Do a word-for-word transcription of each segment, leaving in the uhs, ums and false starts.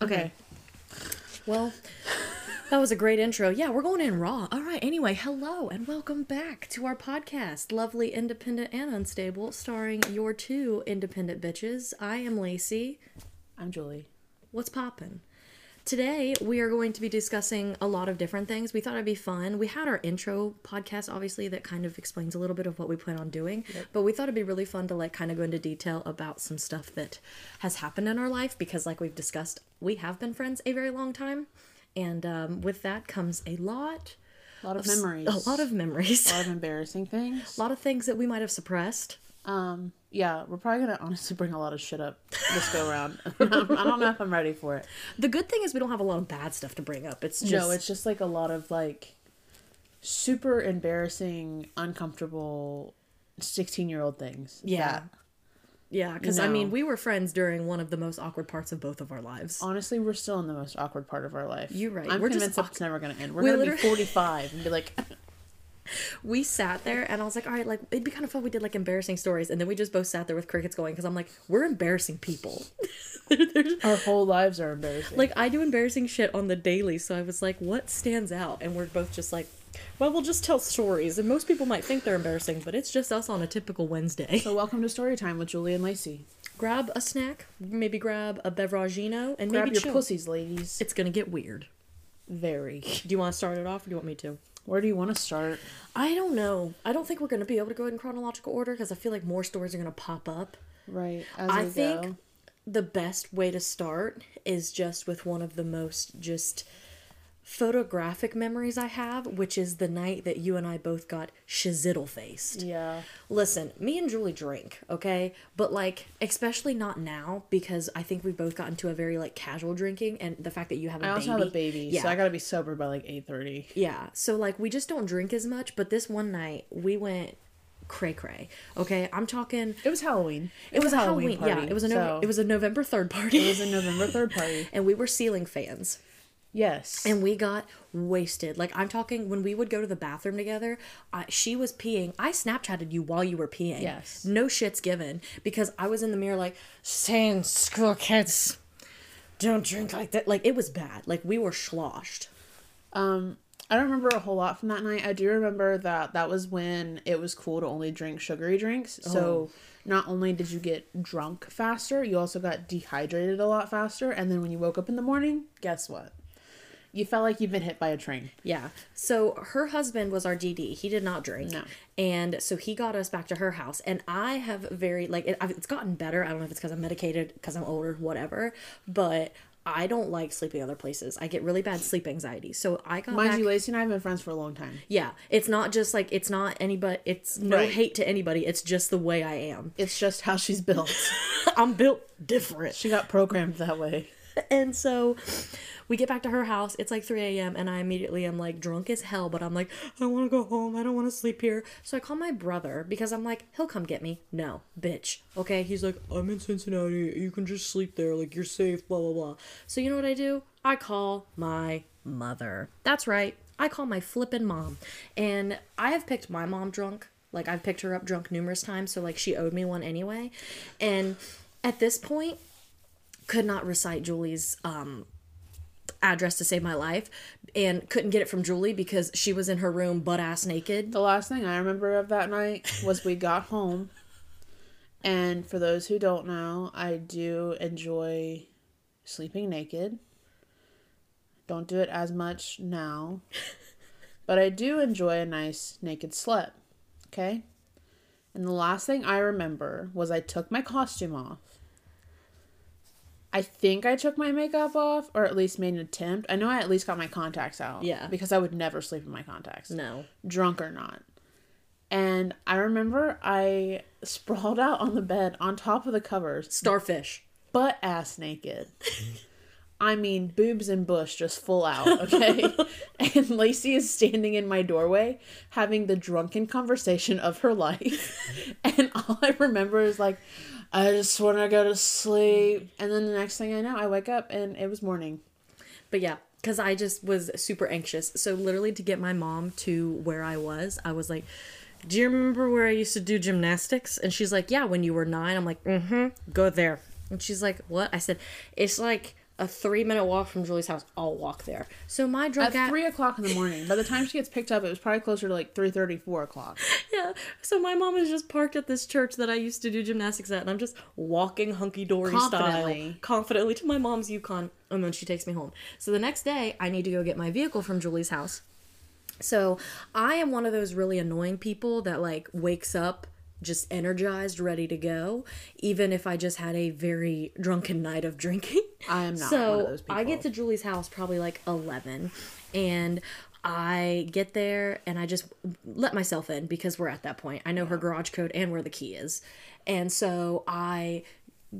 Okay. okay. Well, that was a great intro. Yeah, we're going in raw. All right. Anyway, hello and welcome back to our podcast, Lovely, Independent, and Unstable, starring your two independent bitches. I am Lacey. I'm Julie. What's poppin'? Today, we are going to be discussing a lot of different things. We thought it'd be fun. We had our intro podcast, obviously, that kind of explains a little bit of what we plan on doing. Yep. But we thought it'd be really fun to, like, kind of go into detail about some stuff that has happened in our life. Because, like we've discussed, we have been friends a very long time. And um, with that comes a lot... A lot of, of memories. A lot of memories. A lot of embarrassing things. A lot of things that we might have suppressed. Um, yeah, we're probably going to honestly bring a lot of shit up this go around. I don't know if I'm ready for it. The good thing is we don't have a lot of bad stuff to bring up. It's just... No, it's just like a lot of like super embarrassing, uncomfortable sixteen-year-old things. Yeah. That, yeah, because you know, I mean, we were friends during one of the most awkward parts of both of our lives. Honestly, we're still in the most awkward part of our life. You're right. I'm we're convinced just... it's never going to end. We're we going to literally... be forty-five and be like... We sat there and I was like, all right, like it'd be kind of fun. We did like embarrassing stories, and then we just both sat there with crickets going because I'm like, we're embarrassing people. Our whole lives are embarrassing. Like I do embarrassing shit on the daily, so I was like, what stands out? And we're both just like, well, we'll just tell stories, and most people might think they're embarrassing, but it's just us on a typical Wednesday. So welcome to story time with Julie and Lacey. Grab a snack, maybe grab a beveragino, and grab maybe your chill. Pussies, ladies. It's gonna get weird. Very. Do you want to start it off, or do you want me to? Where do you want to start? I don't know. I don't think we're going to be able to go in chronological order because I feel like more stories are going to pop up. Right. As I think go. The best way to start is just with one of the most just photographic memories I have, which is the night that you and I both got shizzle-faced. Yeah. Listen, me and Julie drink, okay? But like, especially not now because I think we've both gotten to a very like casual drinking, and the fact that you have a baby. I also baby, have a baby, yeah. So I gotta be sober by like eight thirty. Yeah. So like, we just don't drink as much, but this one night we went cray cray. Okay, I'm talking. It was Halloween. It, it was, was a Halloween. Halloween party, yeah. It was a no- so. It was a November third party. It was a November third party, and we were ceiling fans. Yes. And we got wasted. Like, I'm talking, when we would go to the bathroom together, I, she was peeing. I Snapchatted you while you were peeing. Yes. No shit's given. Because I was in the mirror like, saying, school kids, don't drink like that. Like, it was bad. Like, we were sloshed. Um, I don't remember a whole lot from that night. I do remember that that was when it was cool to only drink sugary drinks. Oh. So, not only did you get drunk faster, you also got dehydrated a lot faster. And then when you woke up in the morning, guess what? You felt like you've been hit by a train. Yeah. So her husband was our D D. He did not drink. No. And so he got us back to her house. And I have very, like, it, it's gotten better. I don't know if it's because I'm medicated, because I'm older, whatever. But I don't like sleeping other places. I get really bad sleep anxiety. So I got Mind back... you, Lacey and I have been friends for a long time. Yeah. It's not just like, it's not anybody, it's no right. hate to anybody. It's just the way I am. It's just how she's built. I'm built different. She got programmed that way. And so we get back to her house. It's like three a.m. and I immediately am like drunk as hell. But I'm like, I want to go home. I don't want to sleep here. So I call my brother because I'm like, he'll come get me. No, bitch. Okay. He's like, I'm in Cincinnati. You can just sleep there. Like, you're safe. Blah, blah, blah. So you know what I do? I call my mother. That's right. I call my flippin' mom. And I have picked my mom drunk. Like, I've picked her up drunk numerous times. So like, she owed me one anyway. And at this point, could not recite Julie's um, address to save my life, and couldn't get it from Julie because she was in her room butt-ass naked. The last thing I remember of that night was we got home, and for those who don't know, I do enjoy sleeping naked. Don't do it as much now, but I do enjoy a nice naked slip, okay? And the last thing I remember was I took my costume off. I think I took my makeup off, or at least made an attempt. I know I at least got my contacts out. Yeah. Because I would never sleep in my contacts. No. Drunk or not. And I remember I sprawled out on the bed on top of the covers. Starfish. Butt ass naked. I mean, boobs and bush just full out, okay? And Lacey is standing in my doorway having the drunken conversation of her life. And all I remember is like, I just want to go to sleep. And then the next thing I know, I wake up and it was morning. But yeah, because I just was super anxious. So literally to get my mom to where I was, I was like, do you remember where I used to do gymnastics? And she's like, yeah, when you were nine. I'm like, mm-hmm, go there. And she's like, what? I said, it's like a three-minute walk from Julie's house. I'll walk there. So my drunk at ass... three o'clock in the morning. By the time she gets picked up, it was probably closer to like three thirty, four o'clock. Yeah. So my mom is just parked at this church that I used to do gymnastics at, and I'm just walking hunky-dory confidently. style, confidently to my mom's Yukon, and then she takes me home. So the next day, I need to go get my vehicle from Julie's house. So I am one of those really annoying people that like wakes up just energized, ready to go, even if I just had a very drunken night of drinking. I am not so one of those people. I get to Julie's house probably like eleven, and I get there and I just let myself in because we're at that point. I know her garage code and where the key is. And so I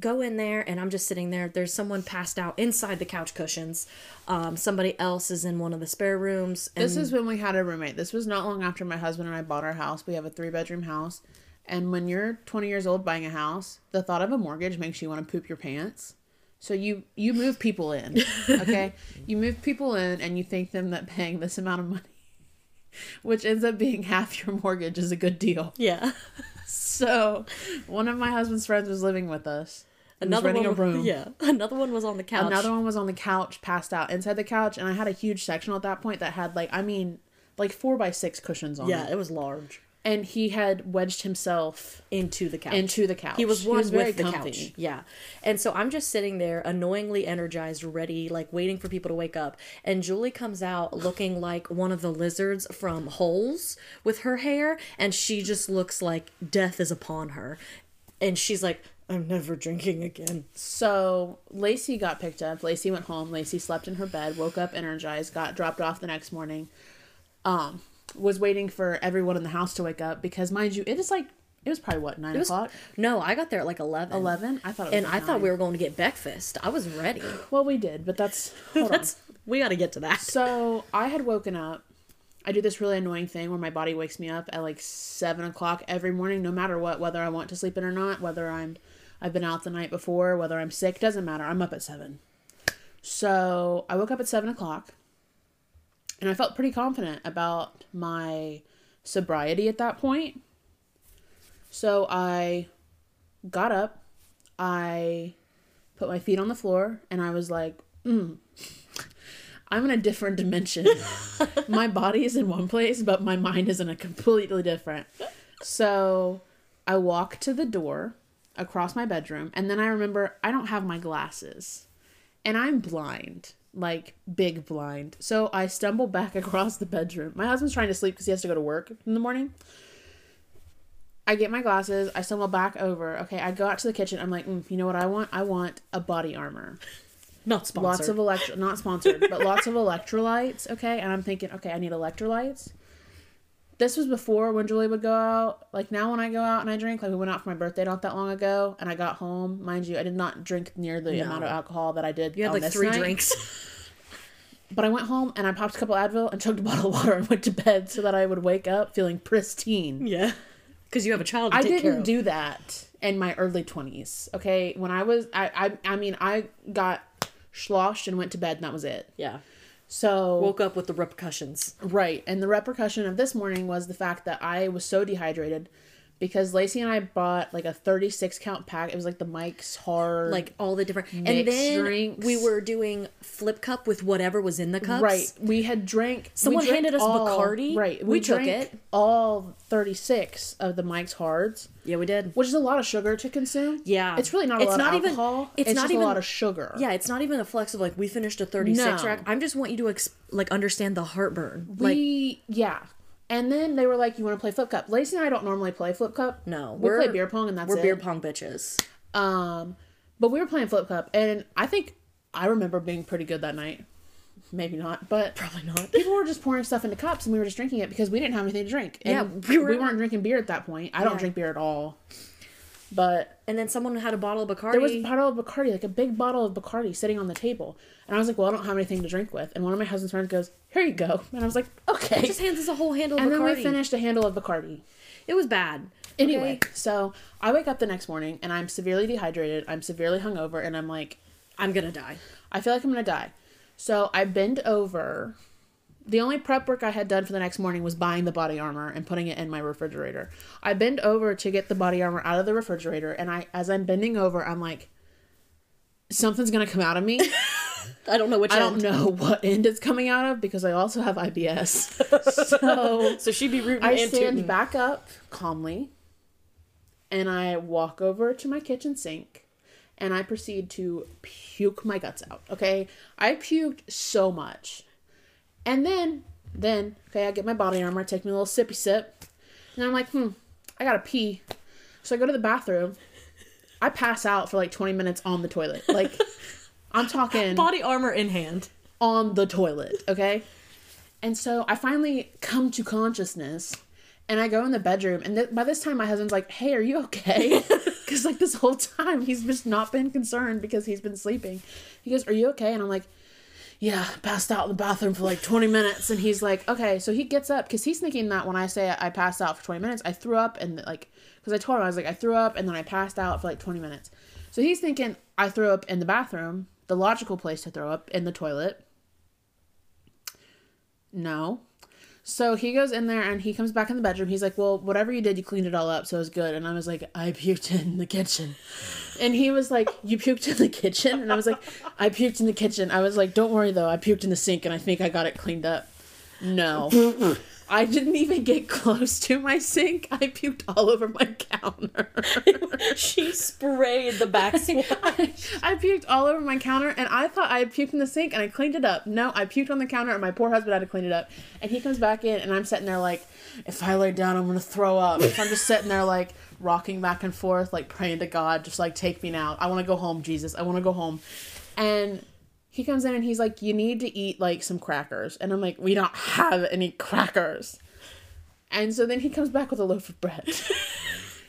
go in there and I'm just sitting there. There's someone passed out inside the couch cushions. Um, somebody else is in one of the spare rooms. And this is when we had a roommate. This was not long after my husband and I bought our house. We have a three-bedroom house. And when you're twenty years old buying a house, the thought of a mortgage makes you want to poop your pants. So you, you move people in, okay? You move people in and you think them that paying this amount of money, which ends up being half your mortgage, is a good deal. Yeah. So one of my husband's friends was living with us. Another one, a room. Yeah. Another one was on the couch. Another one was on the couch, passed out inside the couch. And I had a huge sectional at that point that had like, I mean, like four by six cushions on it. Yeah, it was large. And he had wedged himself into the couch. Into the couch. He was one with very the comfy. couch. Yeah. And so I'm just sitting there annoyingly energized, ready, like waiting for people to wake up. And Julie comes out looking like one of the lizards from Holes with her hair. And she just looks like death is upon her. And she's like, I'm never drinking again. So Lacey got picked up. Lacey went home. Lacey slept in her bed, woke up energized, got dropped off the next morning. Um... was waiting for everyone in the house to wake up because, mind you, it is like, it was probably, what, nine o'clock? No, I got there at like eleven. eleven? I thought it was And like I nine. Thought we were going to get breakfast. I was ready. Well, we did, but that's, hold that's, on. We got to get to that. So, I had woken up. I do this really annoying thing where my body wakes me up at like seven o'clock every morning, no matter what, whether I want to sleep in or not, whether I'm, I've been out the night before, whether I'm sick, doesn't matter. I'm up at seven. So, I woke up at seven o'clock. And I felt pretty confident about my sobriety at that point. So I got up, I put my feet on the floor, and I was like, mm, I'm in a different dimension. My body is in one place, but my mind is in a completely different. So I walked to the door across my bedroom, and then I remember I don't have my glasses, and I'm blind. Like, big blind. So I stumble back across the bedroom. My husband's trying to sleep because he has to go to work in the morning. I get my glasses. I stumble back over. Okay, I go out to the kitchen. I'm like, mm, you know what I want? I want a body armor. Not sponsored. Lots of elect- Not sponsored, but lots of electrolytes. Okay, and I'm thinking, okay, I need electrolytes. This was before when Julie would go out. Like, now when I go out and I drink, like, we went out for my birthday not that long ago, and I got home. Mind you, I did not drink near the no. amount of alcohol that I did You had, like, three night. drinks. But I went home, and I popped a couple Advil and chugged a bottle of water and went to bed so that I would wake up feeling pristine. Yeah. Because you have a child to I take care of. I didn't do that in my early twenties, okay? When I was... I, I, I mean, I got sloshed and went to bed, and that was it. Yeah. So woke up with the repercussions. Right. And the repercussion of this morning was the fact that I was so dehydrated because Lacey and I bought like a thirty-six count pack. It was like the Mike's Hard. Like all the different. And then drinks. We were doing flip cup with whatever was in the cups. Right. We had drank. Someone drank handed us all, Bacardi. Right. We, we took it. All thirty-six of the Mike's Hards. Yeah, we did. Which is a lot of sugar to consume. Yeah. It's really not a it's lot not of alcohol. Even, it's, it's not just even, a lot of sugar. Yeah, it's not even a flex of like, we finished a thirty-six no. rack. I just want you to ex- like understand the heartburn. We, like, yeah. And then they were like, you want to play flip cup? Lacey and I don't normally play flip cup. No. We we're, play beer pong and that's we're it. We're beer pong bitches. Um, But we were playing flip cup. And I think I remember being pretty good that night. Maybe not, but... Probably not. People were just pouring stuff into cups, and we were just drinking it because we didn't have anything to drink. And yeah, we, were, we weren't drinking beer at that point. I yeah. don't drink beer at all. But... And then someone had a bottle of Bacardi. There was a bottle of Bacardi, like a big bottle of Bacardi sitting on the table. And I was like, well, I don't have anything to drink with. And one of my husband's friends goes, here you go. And I was like, okay. He just hands us a whole handle of and Bacardi. And then we finished a handle of Bacardi. It was bad. Anyway, okay. So I wake up the next morning, and I'm severely dehydrated. I'm severely hungover, and I'm like... I'm gonna die. I feel like I'm gonna die. So I bend over. The only prep work I had done for the next morning was buying the body armor and putting it in my refrigerator. I bend over to get the body armor out of the refrigerator. And I, as I'm bending over, I'm like, something's going to come out of me. I don't know which I end. don't know what end it's coming out of because I also have I B S. So so she'd be rooting I and stand tooting. back up calmly and I walk over to my kitchen sink and I proceed to puke my guts out. Okay? I puked so much. And then then okay, I get my body armor, take me a little sippy sip, and I'm like, hmm, I gotta pee. So I go to the bathroom. I pass out for like twenty minutes on the toilet. Like, I'm talking... body armor in hand. On the toilet, okay? And so I finally come to consciousness, and I go in the bedroom, and th- by this time my husband's like, hey, are you okay? Because like this whole time he's just not been concerned because he's been sleeping. He goes, are you okay? And I'm like, yeah, passed out in the bathroom for like twenty minutes. And he's like, okay. So he gets up, because he's thinking that when I say I passed out for twenty minutes, I threw up and like... Because I told him, I was like, I threw up and then I passed out for like twenty minutes. So he's thinking, I threw up in the bathroom, the logical place to throw up, in the toilet. No. So he goes in there and he comes back in the bedroom. He's like, well, whatever you did, you cleaned it all up, so it was good. And I was like, I puked in the kitchen. And he was like, you puked in the kitchen? And I was like, I puked in the kitchen. I was like, don't worry though, I puked in the sink and I think I got it cleaned up. No. I didn't even get close to my sink. I puked all over my counter. She sprayed the backsplash. I, I, I puked all over my counter, and I thought I had puked in the sink, and I cleaned it up. No, I puked on the counter, and my poor husband had to clean it up. And he comes back in, and I'm sitting there like, if I lay down, I'm going to throw up. So I'm just sitting there like rocking back and forth, like praying to God, just like, take me now. I want to go home, Jesus. I want to go home. And... he comes in and he's like, you need to eat, like, some crackers. And I'm like, we don't have any crackers. And so then he comes back with a loaf of bread.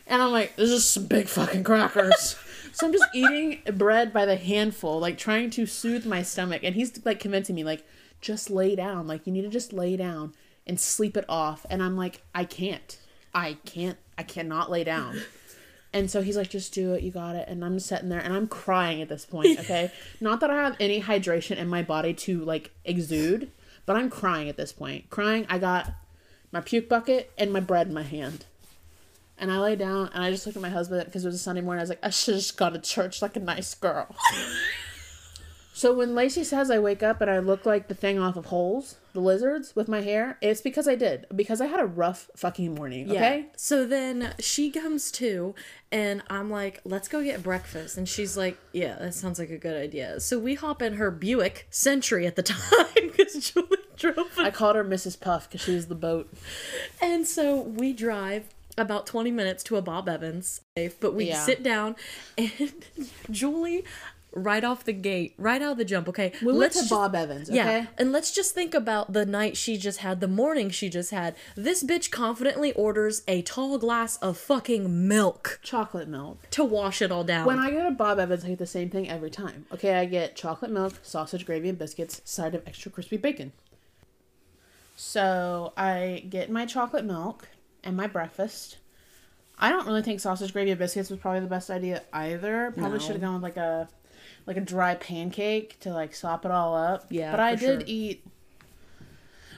And I'm like, this is some big fucking crackers. So I'm just eating bread by the handful, like, trying to soothe my stomach. And he's, like, convincing me, like, just lay down. Like, you need to just lay down and sleep it off. And I'm like, I can't. I can't. I cannot lay down. And so he's like, just do it. You got it. And I'm sitting there and I'm crying at this point. Okay. Not that I have any hydration in my body to like exude, but I'm crying at this point. Crying. I got my puke bucket and my bread in my hand. And I lay down and I just looked at my husband because it was a Sunday morning. I was like, I should have just gone to church like a nice girl. So when Lacey says I wake up and I look like the thing off of Holes, the lizards, with my hair, it's because I did. Because I had a rough fucking morning, okay? Yeah. So then she comes to, and I'm like, let's go get breakfast. And she's like, yeah, that sounds like a good idea. So we hop in her Buick Century at the time, because Julie drove. I called her Missus Puff, because she was the boat. And so we drive about twenty minutes to a Bob Evans, but we yeah. sit down, and Julie... right off the gate, right out of the jump, okay? We let's went to Bob just, Evans, okay? Yeah, and let's just think about the night she just had, the morning she just had. This bitch confidently orders a tall glass of fucking milk. Chocolate milk. To wash it all down. When I go to Bob Evans, I get the same thing every time. Okay, I get chocolate milk, sausage, gravy, and biscuits, side of extra crispy bacon. So, I get my chocolate milk and my breakfast. I don't really think sausage, gravy, and biscuits was probably the best idea either. Probably no. should have gone with like a... like a dry pancake to like sop it all up. Yeah, but I did sure. eat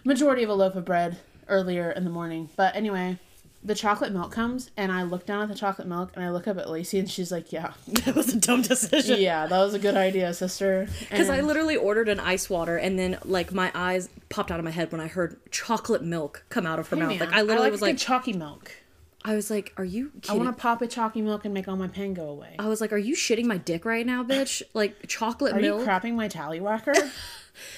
majority of a loaf of bread earlier in the morning. But anyway, the chocolate milk comes and I look down at the chocolate milk and I look up at Lacey and she's like, yeah, that was a dumb decision. Yeah, that was a good idea, sister. Because I literally ordered an ice water and then like my eyes popped out of my head when I heard chocolate milk come out of her hey, mouth. Man, like I literally I like was like chalky milk. I was like, are you kidding? I want to pop a chalky milk and make all my pain go away. I was like, are you shitting my dick right now, bitch? Like, chocolate are milk? Are you crapping my tallywhacker?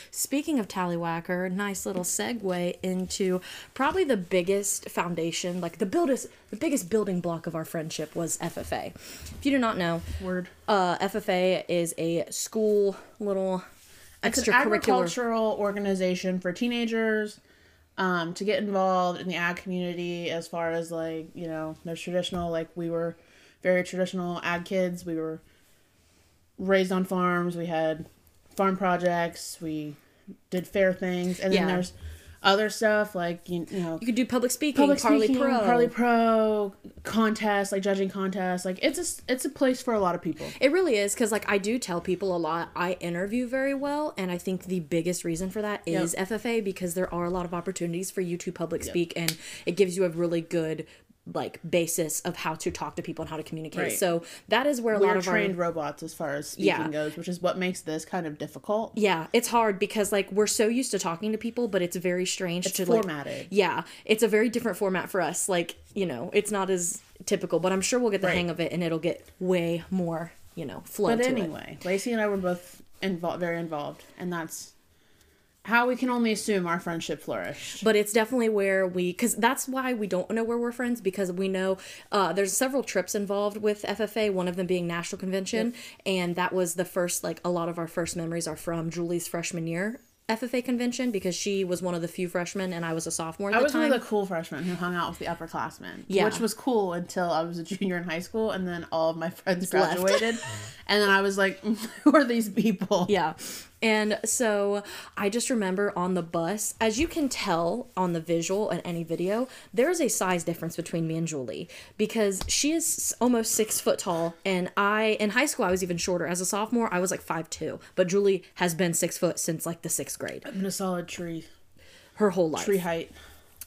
Speaking of tallywhacker, nice little segue into probably the biggest foundation, like the build is, the biggest building block of our friendship was F F A. If you do not know, word, uh, F F A is a school little it's extracurricular. It's an agricultural organization for teenagers. Um, to get involved in the ag community as far as, like, you know, no traditional, like, we were very traditional ag kids. We were raised on farms. We had farm projects. We did fair things. And yeah. then there's other stuff, like, you, you know. You could do public speaking, public Parli Pro. Parli Pro, contests, like, judging contests. Like, it's a, it's a place for a lot of people. It really is, because, like, I do tell people a lot, I interview very well, and I think the biggest reason for that is yep. F F A, because there are a lot of opportunities for you to public yep. speak, and it gives you a really good like basis of how to talk to people and how to communicate. Right. So that is where a We're lot of trained our, robots as far as speaking yeah. goes, which is what makes this kind of difficult. Yeah, it's hard because like we're so used to talking to people, but it's very strange it's to formatted. Like, yeah, it's a very different format for us. Like, you know, it's not as typical, but I'm sure we'll get the right. hang of it and it'll get way more, you know, flow. But anyway, it. Lacey and I were both involved, very involved, and that's how we can only assume our friendship flourished. But it's definitely where we... Because that's why we don't know where we're friends, because we know... Uh, there's several trips involved with F F A, one of them being National Convention, yep. and that was the first... Like, a lot of our first memories are from Julie's freshman year F F A convention, because she was one of the few freshmen, and I was a sophomore at I the time. I was one of the cool freshmen who hung out with the upperclassmen, yeah. which was cool until I was a junior in high school, and then all of my friends graduated, and then I was like, who are these people? Yeah. And so I just remember on the bus, as you can tell on the visual and any video, there's a size difference between me and Julie because she is almost six foot tall. And I, in high school, I was even shorter. As a sophomore, I was like five two. But Julie has been six foot since like the sixth grade. I've been a solid tree. Her whole life. Tree height.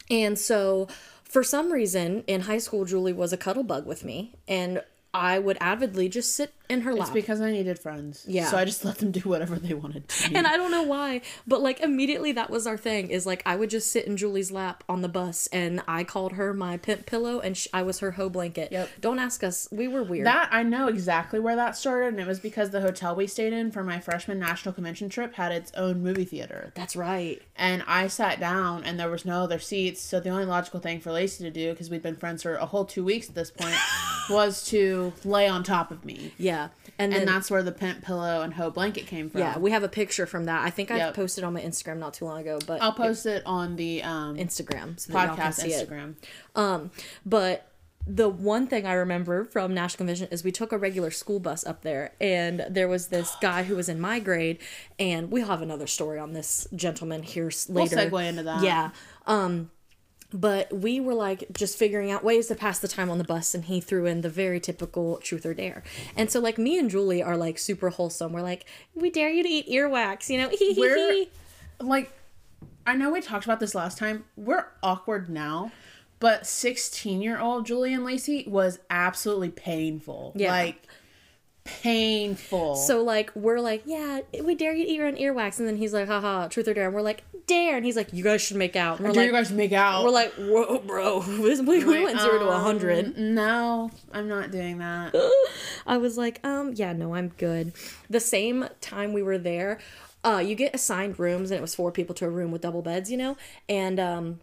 And so for some reason in high school, Julie was a cuddle bug with me. And I would avidly just sit in her lap. It's because I needed friends. Yeah. So I just let them do whatever they wanted to do. And I don't know why, but like immediately that was our thing is like I would just sit in Julie's lap on the bus and I called her my pimp pillow and she, I was her hoe blanket. Yep. Don't ask us. We were weird. That, I know exactly where that started, and it was because the hotel we stayed in for my freshman National Convention trip had its own movie theater. That's right. And I sat down and there was no other seats, so the only logical thing for Lacey to do, because we'd been friends for a whole two weeks at this point, was to lay on top of me. Yeah. Yeah, and, then, and that's where the pimp pillow and hoe blanket came from. Yeah, we have a picture from that. I think I yep. posted on my Instagram not too long ago, but I'll post it, it on the um, Instagram so that podcast y'all can see Instagram. It. Um, but the one thing I remember from National Convention is we took a regular school bus up there, and there was this guy who was in my grade, and we'll have another story on this gentleman here later. We'll segue into that. Yeah. Um, but we were like just figuring out ways to pass the time on the bus, and he threw in the very typical truth or dare. And so like me and Julie are like super wholesome. We're like, we dare you to eat earwax, you know. We're like, I know we talked about this last time. We're awkward now, but sixteen year old Julie and Lacey was absolutely painful. Yeah. Like painful. So like we're like, yeah, we dare you to eat your own earwax, and then he's like, haha, truth or dare, and we're like, dare, and he's like, you guys should make out, and we're I like, you guys should make out, we're like, whoa bro, we, we like, went zero um, to a hundred. No, I'm not doing that. I was like, um yeah, no, I'm good. The same time we were there, uh you get assigned rooms, and it was four people to a room with double beds, you know. And um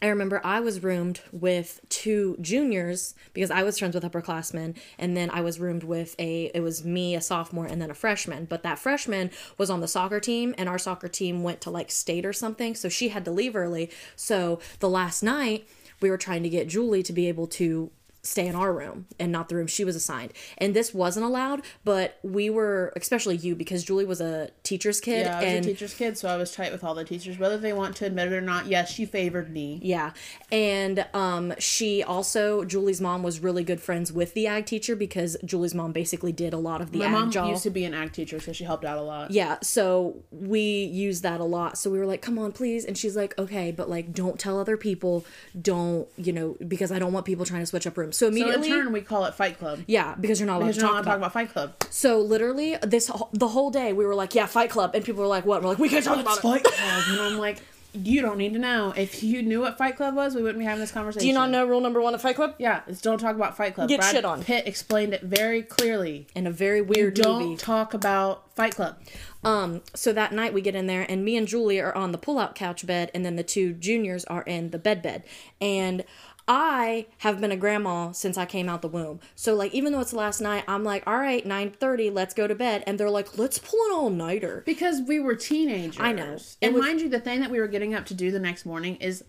I remember I was roomed with two juniors because I was friends with upperclassmen, and then I was roomed with a, it was me, a sophomore, and then a freshman. But that freshman was on the soccer team, and our soccer team went to like state or something, so she had to leave early. So the last night we were trying to get Julie to be able to stay in our room and not the room she was assigned. And this wasn't allowed, but we were, especially you, because Julie was a teacher's kid. Yeah, I was and, a teacher's kid, so I was tight with all the teachers, whether they want to admit it or not. Yes, she favored me. Yeah. And um, she also, Julie's mom was really good friends with the ag teacher because Julie's mom basically did a lot of the My ag mom job. Used to be an ag teacher, so she helped out a lot. Yeah, so we used that a lot. So we were like, come on, please. And she's like, okay, but like, don't tell other people. Don't, you know, because I don't want people trying to switch up rooms. So immediately, so in turn, we call it Fight Club. Yeah, because you're not allowed, to, you're not talk allowed about. to talk about Fight Club. So literally, this the whole day we were like, "Yeah, Fight Club," and people were like, "What?" We're like, "We can't talk about it." Fight Club, and I'm like, "You don't need to know. If you knew what Fight Club was, we wouldn't be having this conversation." Do you not know rule number one of Fight Club? Yeah, it's don't talk about Fight Club. Get Brad shit on. Pitt explained it very clearly in a very weird. You don't movie. talk about Fight Club. Um. So that night we get in there, and me and Julie are on the pull-out couch bed, and then the two juniors are in the bed bed, and I have been a grandma since I came out the womb. So, like, even though it's last night, I'm like, all right, nine thirty, let's go to bed. And they're like, let's pull an all-nighter. Because we were teenagers. I know. And mind you, the thing that we were getting up to do the next morning is,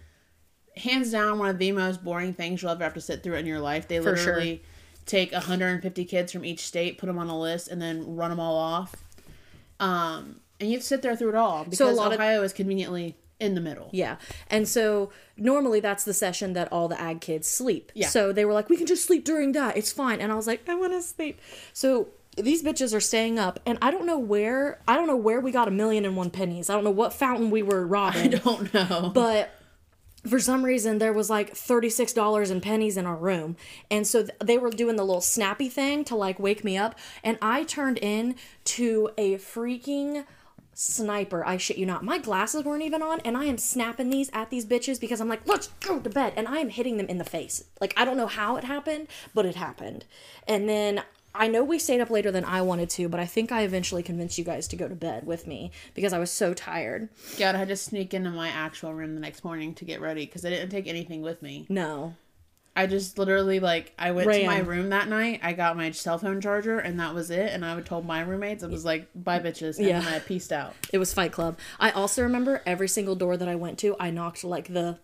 hands down, one of the most boring things you'll ever have to sit through in your life. They literally take one hundred fifty kids from each state, put them on a list, and then run them all off. Um, and you have to sit there through it all. Because Ohio is conveniently in the middle. Yeah. And so normally that's the session that all the ag kids sleep. Yeah. So they were like, we can just sleep during that. It's fine. And I was like, I want to sleep. So these bitches are staying up, and I don't know where, I don't know where we got a million and one pennies. I don't know what fountain we were robbing. I don't know. But for some reason, there was like thirty-six dollars in pennies in our room. And so th- they were doing the little snappy thing to like wake me up. And I turned in to a freaking sniper. I shit you not. My glasses weren't even on. And I am snapping these at these bitches because I'm like, let's go to bed. And I am hitting them in the face. Like, I don't know how it happened, but it happened. And then I know we stayed up later than I wanted to, but I think I eventually convinced you guys to go to bed with me because I was so tired. God, I had to sneak into my actual room the next morning to get ready because I didn't take anything with me. No. I just literally, like, I went Ran. to my room that night, I got my cell phone charger, and that was it, and I told my roommates, I was like, bye bitches, and yeah. then I peaced out. It was Fight Club. I also remember every single door that I went to, I knocked, like, the...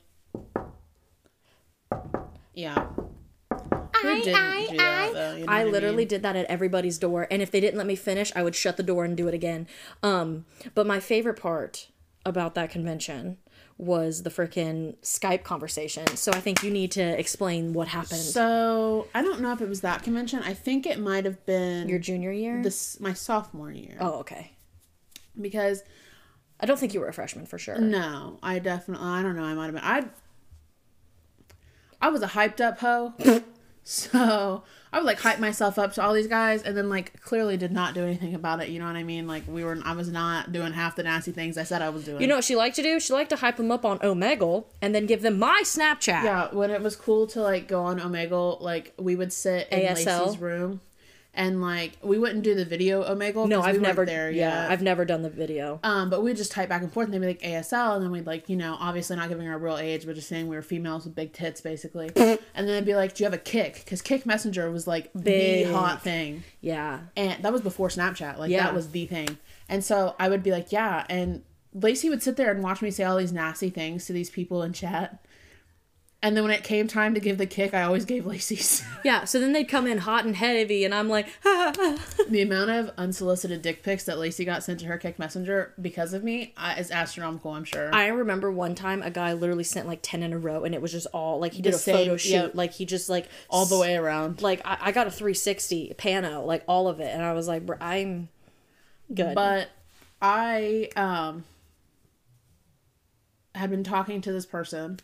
Yeah. Who didn't I, do that, though? You know I literally I mean? did that at everybody's door, and if they didn't let me finish, I would shut the door and do it again. Um, but my favorite part about that convention was the freaking Skype conversation. So I think you need to explain what happened. So I don't know if it was that convention. I think it might have been your junior year, this my sophomore year. Oh, okay. Because I don't think you were a freshman for sure. No, I definitely. I don't know. I might have been. I I was a hyped up hoe. So I would like hype myself up to all these guys and then like clearly did not do anything about it. You know what I mean? Like we were, I was not doing half the nasty things I said I was doing. You know what she liked to do? She liked to hype them up on Omegle and then give them my Snapchat. Yeah. When it was cool to like go on Omegle, like we would sit in A S L. Lacey's room and like, we wouldn't do the video Omegle. No, I've we never there yeah, yet. I've never done the video. Um, but we'd just type back and forth and they'd be like A S L. And then we'd like, you know, obviously not giving our real age, but just saying we were females with big tits basically. And then they'd be like, do you have a Kik? Cause Kik Messenger was like big. the hot thing. Yeah. And that was before Snapchat. Like yeah. that was the thing. And so I would be like, yeah. And Lacey would sit there and watch me say all these nasty things to these people in chat. And then when it came time to give the Kik, I always gave Lacey's. Yeah, so then they'd come in hot and heavy, and I'm like, ha, ha, ha. The amount of unsolicited dick pics that Lacey got sent to her Kik Messenger because of me is astronomical, I'm sure. I remember one time a guy literally sent like ten in a row, and it was just all, like he did the a same, photo shoot. Yep. Like he just like... All the way around. Like I, I got a three sixty pano, like all of it. And I was like, I'm good. But I um, had been talking to this person...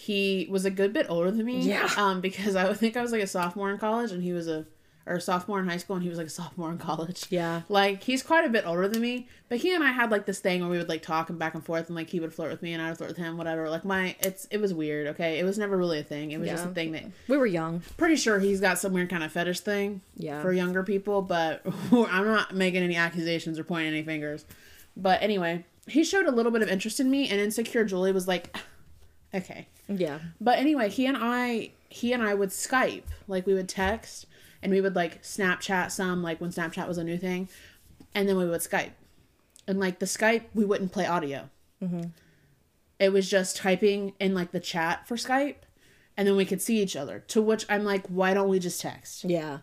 He was a good bit older than me. Yeah. Um, because I would think I was like a sophomore in college and he was a, or a sophomore in high school and he was like a sophomore in college. Yeah. Like he's quite a bit older than me, but he and I had like this thing where we would like talk and back and forth and like he would flirt with me and I would flirt with him, whatever. Like my, it's, it was weird. Okay. It was never really a thing. It was yeah. just a thing that. We were young. Pretty sure he's got some weird kind of fetish thing yeah. for younger people, but I'm not making any accusations or pointing any fingers. But anyway, he showed a little bit of interest in me and insecure Julie was like, okay. Yeah. But anyway, he and I, he and I would Skype, like we would text and we would like Snapchat some, like when Snapchat was a new thing, and then we would Skype and like the Skype, we wouldn't play audio. Mm-hmm. It was just typing in like the chat for Skype and then we could see each other, to which I'm like, why don't we just text? Yeah.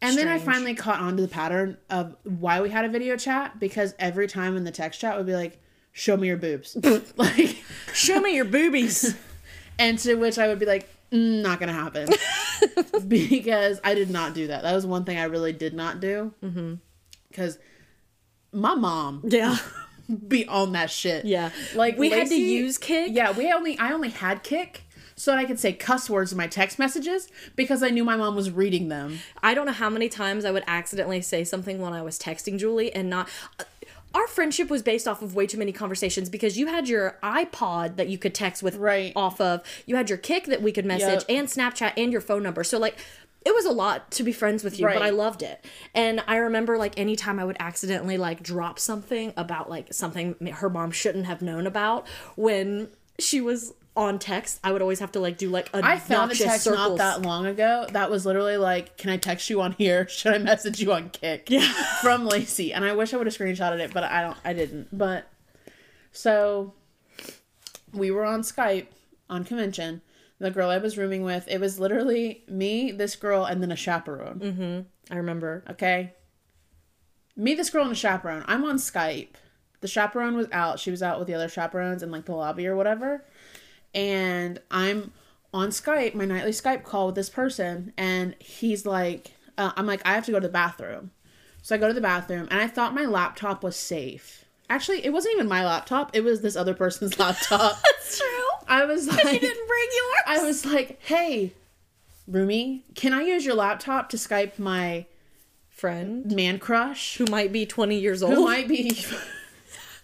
And Strange. Then I finally caught on to the pattern of why we had a video chat, because every time in the text chat would be like, show me your boobs. Like, show me your boobies. And to which I would be like, mm, not going to happen. Because I did not do that. That was one thing I really did not do. Because mm-hmm. my mom yeah. be on that shit. Yeah. Like, we Lacey, had to use Kik. Yeah, we only I only had Kik. So that I could say cuss words in my text messages because I knew my mom was reading them. I don't know how many times I would accidentally say something when I was texting Julie and not... Uh, Our friendship was based off of way too many conversations, because you had your iPod that you could text with right. off of. You had your Kik that we could message yep. and Snapchat and your phone number. So, like, it was a lot to be friends with you, right. but I loved it. And I remember, like, anytime I would accidentally, like, drop something about, like, something her mom shouldn't have known about when she was on text, I would always have to, like, do, like, obnoxious I found a text circles. Not that long ago that was literally, like, can I text you on here? Should I message you on Kik? Yeah. From Lacey. And I wish I would have screenshotted it, but I don't, I didn't. But, so, we were on Skype on convention. The girl I was rooming with, it was literally me, this girl, and then a chaperone. Mm-hmm. I remember. Okay. Me, this girl, and a chaperone. I'm on Skype. The chaperone was out. She was out with the other chaperones in, like, the lobby or whatever. And I'm on Skype, my nightly Skype call with this person. And he's like, uh, I'm like, I have to go to the bathroom. So I go to the bathroom and I thought my laptop was safe. Actually, it wasn't even my laptop. It was this other person's laptop. That's true. I was like, you didn't bring yours. I was like, hey, Rumi, can I use your laptop to Skype my friend, man crush, who might be twenty years old, who might be,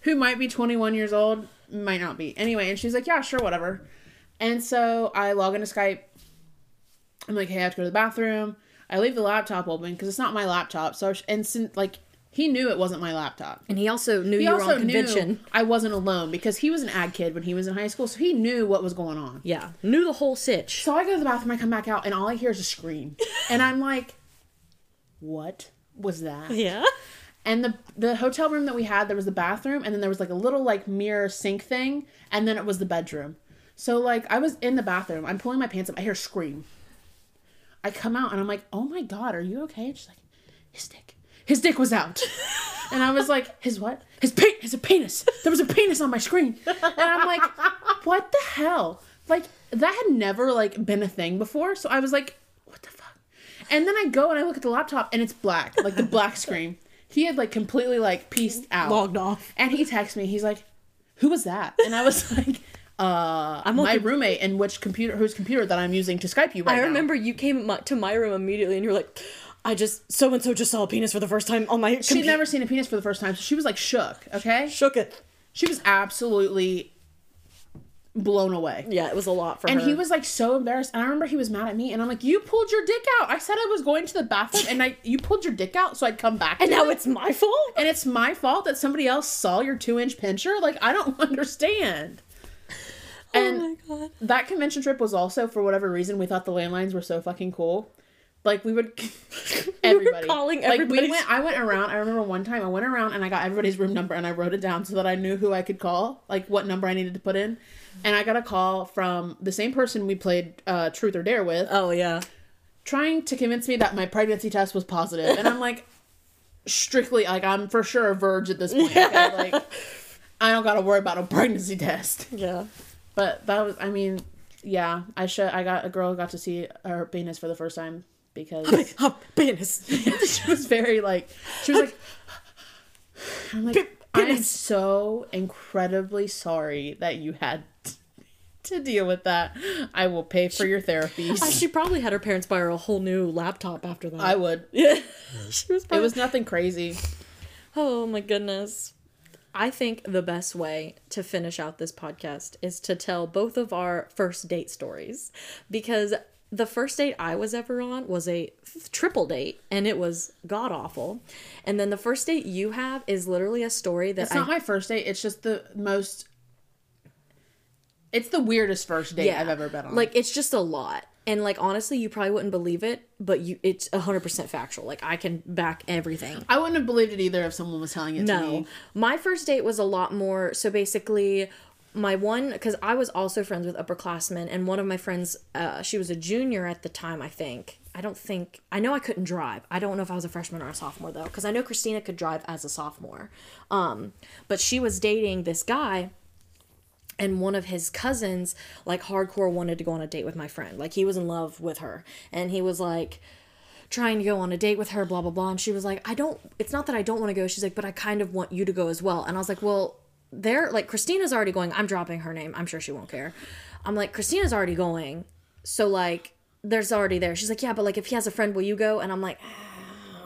who might be twenty-one years old, might not be. Anyway, and she's like, yeah, sure, whatever. And so I log into Skype. I'm like, hey, I have to go to the bathroom. I leave the laptop open because it's not my laptop. So, sh- and since like. He knew it wasn't my laptop. And he also knew he you also were on convention. Knew I wasn't alone because he was an ad kid when he was in high school. So he knew what was going on. Yeah. Knew the whole sitch. So I go to the bathroom, I come back out, and all I hear is a scream. And I'm like, what was that? Yeah. And the the hotel room that we had, there was the bathroom, and then there was like a little like mirror sink thing, and then it was the bedroom. So like I was in the bathroom. I'm pulling my pants up. I hear a scream. I come out, and I'm like, oh my God, are you okay? And she's like, his dick. His dick was out. And I was like, his what? His pe- his a penis. There was a penis on my screen. And I'm like, what the hell? Like, that had never, like, been a thing before. So I was like, what the fuck? And then I go and I look at the laptop and it's black. Like, the black screen. He had, like, completely, like, pieced out. Logged off. And he texts me. He's like, who was that? And I was like... Uh, I'm my com- roommate and which computer, whose computer that I'm using to Skype you right now. I remember now. You came to my room immediately and you were like... I just, so-and-so just saw a penis for the first time on my... Computer. She'd never seen a penis for the first time, so she was, like, shook, okay? Shook it. She was absolutely blown away. Yeah, it was a lot for and her. And he was, like, so embarrassed. And I remember he was mad at me, and I'm like, you pulled your dick out. I said I was going to the bathroom, and I you pulled your dick out, so I'd come back to And now it. It's my fault? And it's my fault that somebody else saw your two-inch pincher? Like, I don't understand. Oh, and my God. That convention trip was also, for whatever reason, we thought the landlines were so fucking cool. Like, we would, everybody. We were calling everybody. Like, we went, I went around, I remember one time, I went around and I got everybody's room number and I wrote it down so that I knew who I could call, like, what number I needed to put in. And I got a call from the same person we played uh, Truth or Dare with. Oh, yeah. Trying to convince me that my pregnancy test was positive. And I'm, like, strictly, like, I'm for sure a verge at this point. Yeah. Okay? Like, I don't got to worry about a pregnancy test. Yeah. But that was, I mean, yeah, I should, I got, a girl got to see her penis for the first time. Because oh, penis. She was very like she was like I'm like penis. I am so incredibly sorry that you had t- to deal with that. I will pay for she, your therapy. She probably had her parents buy her a whole new laptop after that. I would. Yeah. She was probably... It was nothing crazy. Oh my goodness. I think the best way to finish out this podcast is to tell both of our first date stories, because the first date I was ever on was a f- triple date, and it was god-awful. And then the first date you have is literally a story that It's I... not my first date. It's just the most... It's the weirdest first date yeah. I've ever been on. Like, it's just a lot. And, like, honestly, you probably wouldn't believe it, but you it's one hundred percent factual. Like, I can back everything. I wouldn't have believed it either if someone was telling it no. to me. No. My first date was a lot more... So, basically... My one, because I was also friends with upperclassmen, and one of my friends, uh, she was a junior at the time, I think. I don't think, I know I couldn't drive. I don't know if I was a freshman or a sophomore, though, because I know Christina could drive as a sophomore. Um, but she was dating this guy, and one of his cousins, like, hardcore wanted to go on a date with my friend. Like, he was in love with her, and he was like... trying to go on a date with her, blah, blah, blah. And she was like, I don't, it's not that I don't want to go. She's like, but I kind of want you to go as well. And I was like, well... They're like, Christina's already going. I'm dropping her name. I'm sure she won't care. I'm like, Christina's already going. So, like, there's already there. She's like, yeah, but, like, if he has a friend, will you go? And I'm like,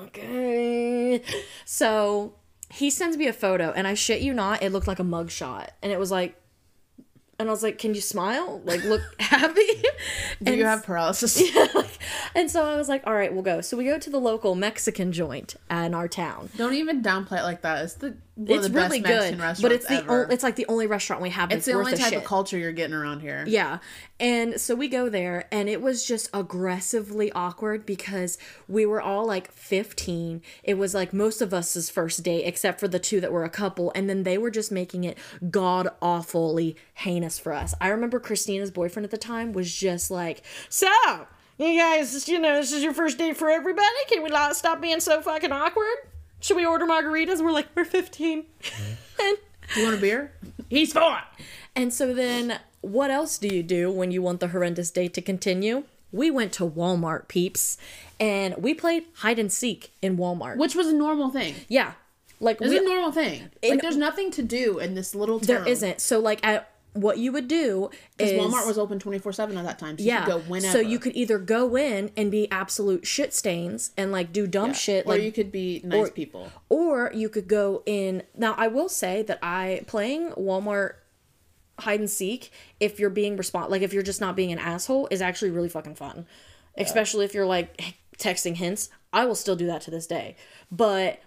okay. So he sends me a photo, and I shit you not, it looked like a mugshot. And it was like, and I was like, can you smile? Like, look happy? Do you have paralysis? Yeah, like, and so I was like, all right, we'll go. So we go to the local Mexican joint in our town. Don't even downplay it like that. It's the one it's of the really best Mexican good, restaurants but it's the ever. O- it's like the only restaurant we have. That's it's the worth only the type shit. Of culture you're getting around here. Yeah, and so we go there, and it was just aggressively awkward because we were all like fifteen. It was like most of us's first date, except for the two that were a couple, and then they were just making it god awfully heinous for us. I remember Christina's boyfriend at the time was just like, so. You guys, you know, this is your first date for everybody. Can we not stop being so fucking awkward? Should we order margaritas? We're like, we're fifteen. And, do you want a beer? He's four. And so then what else do you do when you want the horrendous date to continue? We went to Walmart, peeps. And we played hide and seek in Walmart. Which was a normal thing. Yeah. Like, it's a normal thing. Like, there's nothing to do in this little town. There isn't. So, like, at... what you would do is... Because Walmart was open twenty-four seven at that time. So yeah. You could go whenever. So you could either go in and be absolute shit stains and, like, do dumb yeah. shit. Or like, you could be nice or, people. Or you could go in... Now, I will say that I... Playing Walmart hide and seek, if you're being responsible... Like, if you're just not being an asshole, is actually really fucking fun. Yeah. Especially if you're, like, texting hints. I will still do that to this day. But...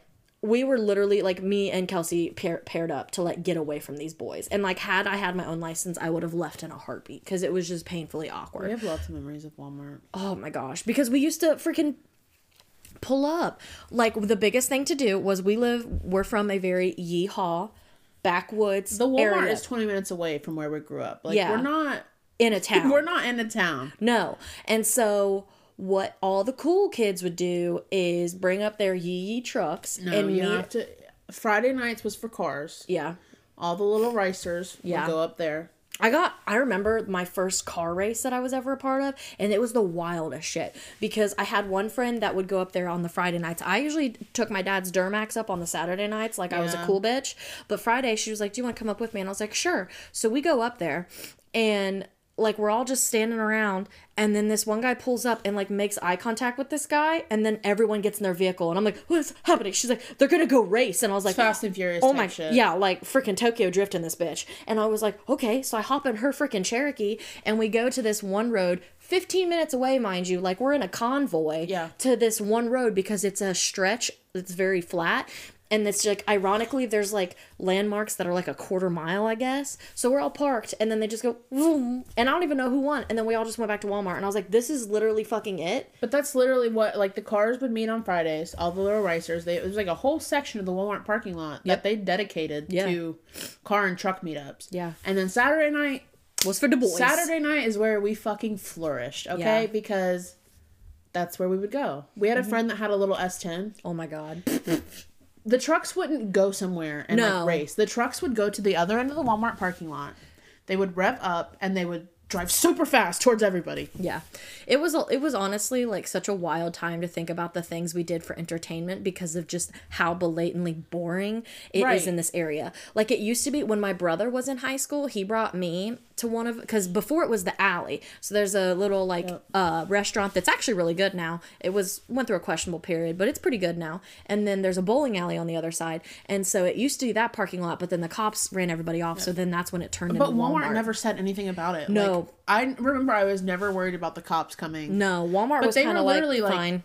We were literally, like, me and Kelsey pair- paired up to, like, get away from these boys. And, like, had I had my own license, I would have left in a heartbeat. Because it was just painfully awkward. We have lots of memories of Walmart. Oh, my gosh. Because we used to freaking pull up. Like, the biggest thing to do was we live... We're from a very yeehaw, backwoods The Walmart area. Is twenty minutes away from where we grew up. Like, yeah. We're not... In a town. We're not in a town. No. And so... What all the cool kids would do is bring up their yee yee trucks. No, and you meet... have to. Friday nights was for cars. Yeah. All the little racers yeah. would go up there. I got. I remember my first car race that I was ever a part of, and it was the wildest shit because I had one friend that would go up there on the Friday nights. I usually took my dad's Duramax up on the Saturday nights, like yeah. I was a cool bitch. But Friday, she was like, "Do you want to come up with me?" And I was like, "Sure." So we go up there, and. Like, we're all just standing around, and then this one guy pulls up and, like, makes eye contact with this guy, and then everyone gets in their vehicle, and I'm like, what's happening? She's like, they're gonna go race, and I was like, Fast and Furious oh my shit. Yeah, like, freaking Tokyo Drift in this bitch, and I was like, okay, so I hop in her freaking Cherokee, and we go to this one road, fifteen minutes away, mind you, like, we're in a convoy yeah. to this one road, because it's a stretch, it's very flat, and it's like, ironically, there's like landmarks that are like a quarter mile, I guess. So we're all parked and then they just go, vroom, and I don't even know who won. And then we all just went back to Walmart and I was like, this is literally fucking it. But that's literally what, like the cars would meet on Fridays, all the little racers. They, it was like a whole section of the Walmart parking lot yep. that they dedicated yeah. to car and truck meetups. Yeah. And then Saturday night. Was for the boys. Saturday night is where we fucking flourished, okay? Yeah. Because that's where we would go. We had a mm-hmm. friend that had a little S ten. Oh my God. The trucks wouldn't go somewhere and no. like race. The trucks would go to the other end of the Walmart parking lot. They would rev up and they would drive super fast towards everybody. Yeah. It was it was honestly like such a wild time to think about the things we did for entertainment because of just how blatantly boring it right. is in this area. Like it used to be when my brother was in high school, he brought me to one of because before it was the alley. So there's a little like yep. uh restaurant that's actually really good now. It was went through a questionable period, but it's pretty good now. And then there's a bowling alley on the other side. And so it used to be that parking lot, but then the cops ran everybody off. Yep. So then that's when it turned but into Walmart. But Walmart never said anything about it. No. Like, I remember I was never worried about the cops coming. No, Walmart but was kind of like, like fine.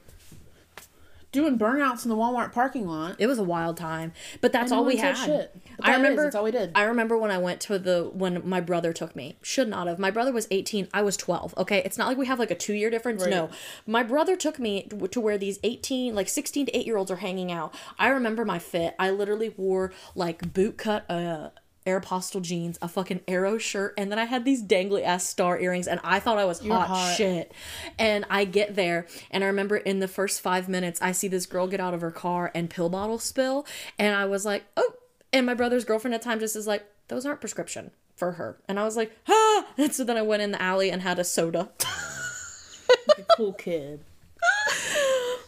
Doing burnouts in the Walmart parking lot. It was a wild time, but that's all we had. Shit. But I remember. Is, that's all we did. I remember when I went to the when my brother took me. Should not have. My brother was eighteen. I was twelve. Okay, it's not like we have like a two year difference. Right. No, my brother took me to where these eighteen, like sixteen to eight year olds are hanging out. I remember my fit. I literally wore like boot cut. Uh, Aeropostale jeans, a fucking Aero shirt, and then I had these dangly ass star earrings and I thought I was hot, hot shit. And I get there and I remember in the first five minutes I see this girl get out of her car and pill bottle spill and I was like, oh, and my brother's girlfriend at the time just is like, those aren't prescription for her. And I was like, ah, and so then I went in the alley and had a soda. Like a cool kid.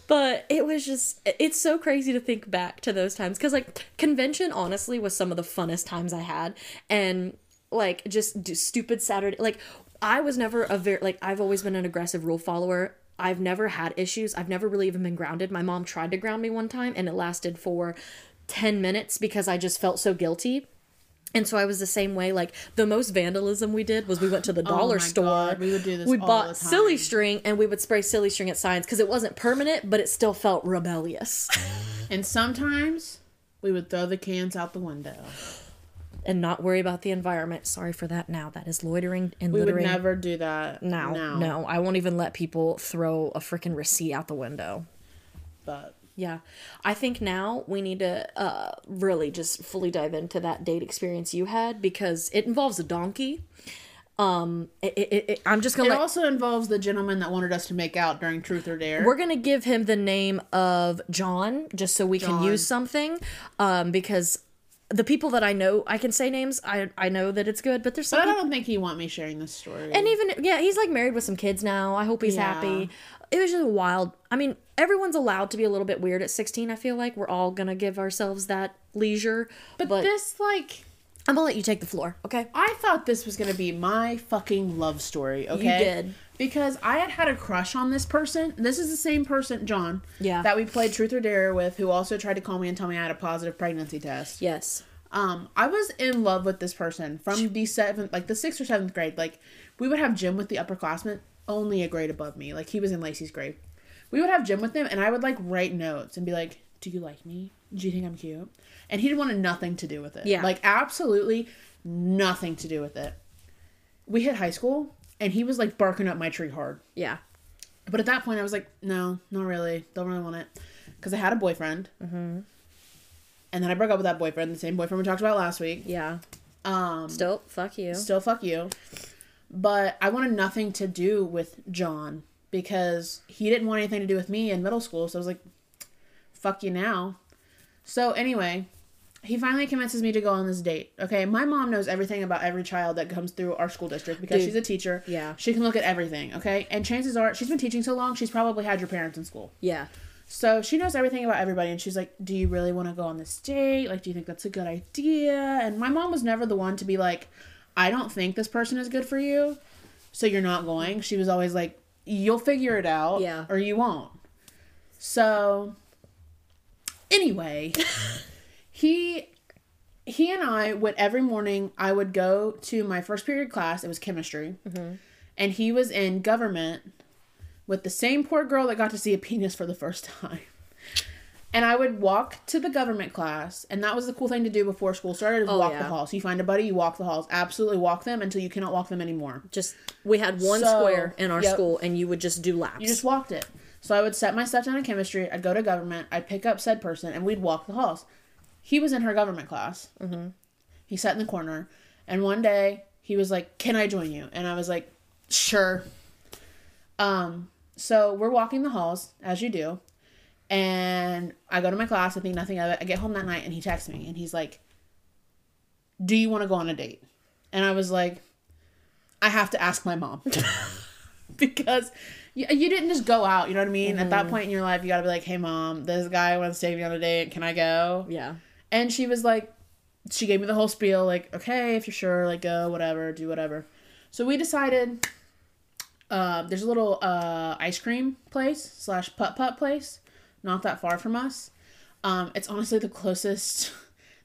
But it was just, it's so crazy to think back to those times. Because, like, convention, honestly, was some of the funnest times I had. And, like, just do stupid Saturday. Like, I was never a very, like, I've always been an aggressive rule follower. I've never had issues. I've never really even been grounded. My mom tried to ground me one time, and it lasted for ten minutes because I just felt so guilty. And so I was the same way. Like, the most vandalism we did was we went to the dollar oh my store. God. We would do this. We all bought the time. Silly string and we would spray silly string at signs because it wasn't permanent, but it still felt rebellious. And sometimes we would throw the cans out the window. And not worry about the environment. Sorry for that now. That is loitering and littering. We would never do that now. now. No, I won't even let people throw a freaking receipt out the window. But... Yeah. I think now we need to uh, really just fully dive into that date experience you had because it involves a donkey. Um, it, it, it, I'm just going to It let... also involves the gentleman that wanted us to make out during Truth or Dare. We're going to give him the name of John just so we John. can use something um, because the people that I know, I can say names. I I know that it's good, but there's some But I don't people... think he want me sharing this story. And even, yeah, he's like married with some kids now. I hope he's yeah. happy. It was just wild. I mean, everyone's allowed to be a little bit weird at sixteen, I feel like. We're all going to give ourselves that leisure. But, but this, like... I'm gonna let you take the floor, okay? I thought this was gonna be my fucking love story, okay? You did. Because I had had a crush on this person. This is the same person, John, yeah, that we played Truth or Dare with, who also tried to call me and tell me I had a positive pregnancy test. Yes. Um, I was in love with this person from the seventh, like the sixth or seventh grade. Like, we would have gym with the upperclassmen, only a grade above me. Like, he was in Lacey's grade. We would have gym with him, and I would, like, write notes and be like, do you like me? Do you think I'm cute? And he wanted nothing to do with it. Yeah. Like, absolutely nothing to do with it. We hit high school, and he was, like, barking up my tree hard. Yeah. But at that point, I was like, no, not really. Don't really want it. Because I had a boyfriend. Mm-hmm. And then I broke up with that boyfriend, the same boyfriend we talked about last week. Yeah. Um, still, fuck you. Still, fuck you. But I wanted nothing to do with John because he didn't want anything to do with me in middle school. So I was like, fuck you now. So anyway, he finally convinces me to go on this date. Okay, my mom knows everything about every child that comes through our school district because Dude. She's a teacher. Yeah. She can look at everything, okay? And chances are, she's been teaching so long, she's probably had your parents in school. Yeah. So she knows everything about everybody, and she's like, do you really want to go on this date? Like, do you think that's a good idea? And my mom was never the one to be like, I don't think this person is good for you, so you're not going. She was always like, you'll figure it out, yeah, or you won't. So anyway, he he and I would, every morning, I would go to my first period class. It was chemistry. Mm-hmm. And he was in government with the same poor girl that got to see a penis for the first time. And I would walk to the government class. And that was the cool thing to do before school started, is oh, walk yeah. the halls. You find a buddy, you walk the halls. Absolutely walk them until you cannot walk them anymore. Just, we had one so, square in our yep. school, and you would just do laps. You just walked it. So I would set my stuff down in chemistry. I'd go to government. I'd pick up said person, and we'd walk the halls. He was in her government class. Mm-hmm. He sat in the corner. And one day, he was like, can I join you? And I was like, sure. Um, so we're walking the halls, as you do. And I go to my class. I think nothing of it. I get home that night, and he texts me. And he's like, do you want to go on a date? And I was like, I have to ask my mom. Because you didn't just go out, you know what I mean? Mm-hmm. At that point in your life, you gotta be like, hey, Mom, this guy wants to take me on a date. Can I go? Yeah. And she was like, she gave me the whole spiel, like, okay, if you're sure, like, go, whatever, do whatever. So we decided, uh, there's a little uh, ice cream place slash putt-putt place not that far from us. Um, it's honestly the closest...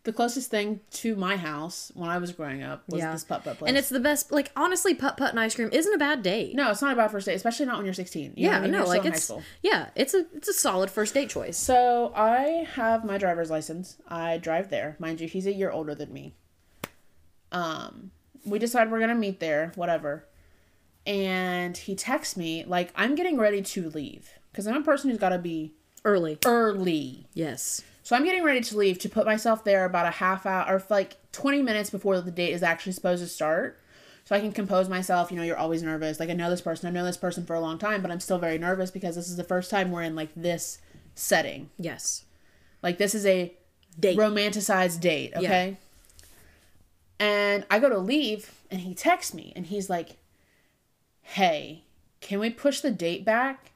The closest thing to my house when I was growing up was yeah. this putt-putt place. And it's the best. Like, honestly, putt-putt and ice cream isn't a bad date. No, it's not a bad first date, especially not when you're sixteen. You yeah, know what I mean? No, you're like, it's, yeah, it's a it's a solid first date choice. So, I have my driver's license. I drive there. Mind you, he's a year older than me. Um, we decide we're going to meet there, whatever. And he texts me, like, I'm getting ready to leave. Because I'm a person who's got to be... Early. Early. Yes. So I'm getting ready to leave to put myself there about a half hour, or like twenty minutes before the date is actually supposed to start. So I can compose myself. You know, you're always nervous. Like, I know this person. I've known this person for a long time, but I'm still very nervous because this is the first time we're in, like, this setting. Yes. Like, this is a date. Romanticized date, okay? Yeah. And I go to leave, and he texts me, and he's like, hey, can we push the date back?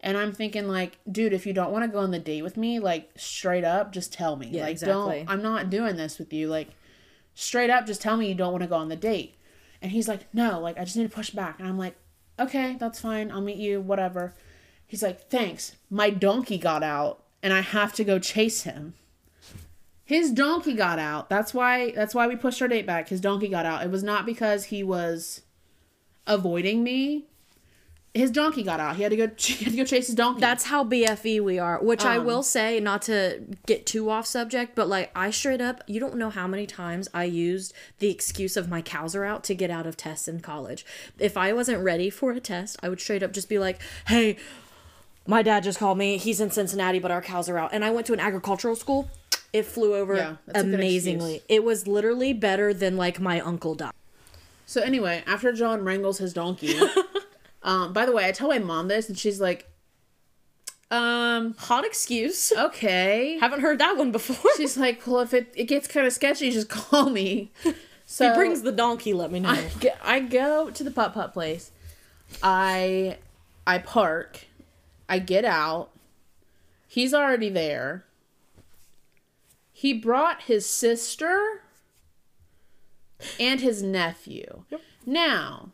And I'm thinking, like, dude, if you don't want to go on the date with me, like, straight up, just tell me. Yeah, like, exactly. Don't, I'm not doing this with you. Like, straight up, just tell me you don't want to go on the date. And he's like, no, like, I just need to push back. And I'm like, okay, that's fine. I'll meet you, whatever. He's like, thanks. My donkey got out, and I have to go chase him. His donkey got out. That's why, that's why we pushed our date back. His donkey got out. It was not because he was avoiding me. His donkey got out. He had to go He had to go chase his donkey. That's how B F E we are, which um, I will say, not to get too off subject, but, like, I straight up, you don't know how many times I used the excuse of my cows are out to get out of tests in college. If I wasn't ready for a test, I would straight up just be like, hey, my dad just called me. He's in Cincinnati, but our cows are out. And I went to an agricultural school. It flew over yeah, amazingly. It was literally better than, like, my uncle died. So anyway, after John wrangles his donkey... Um, by the way, I tell my mom this, and she's like, um, hot excuse. Okay. Haven't heard that one before. She's like, well, if it, it gets kind of sketchy, just call me. So he brings the donkey, let me know. I, get, I go to the putt-putt place. I, I park. I get out. He's already there. He brought his sister and his nephew. Yep. Now,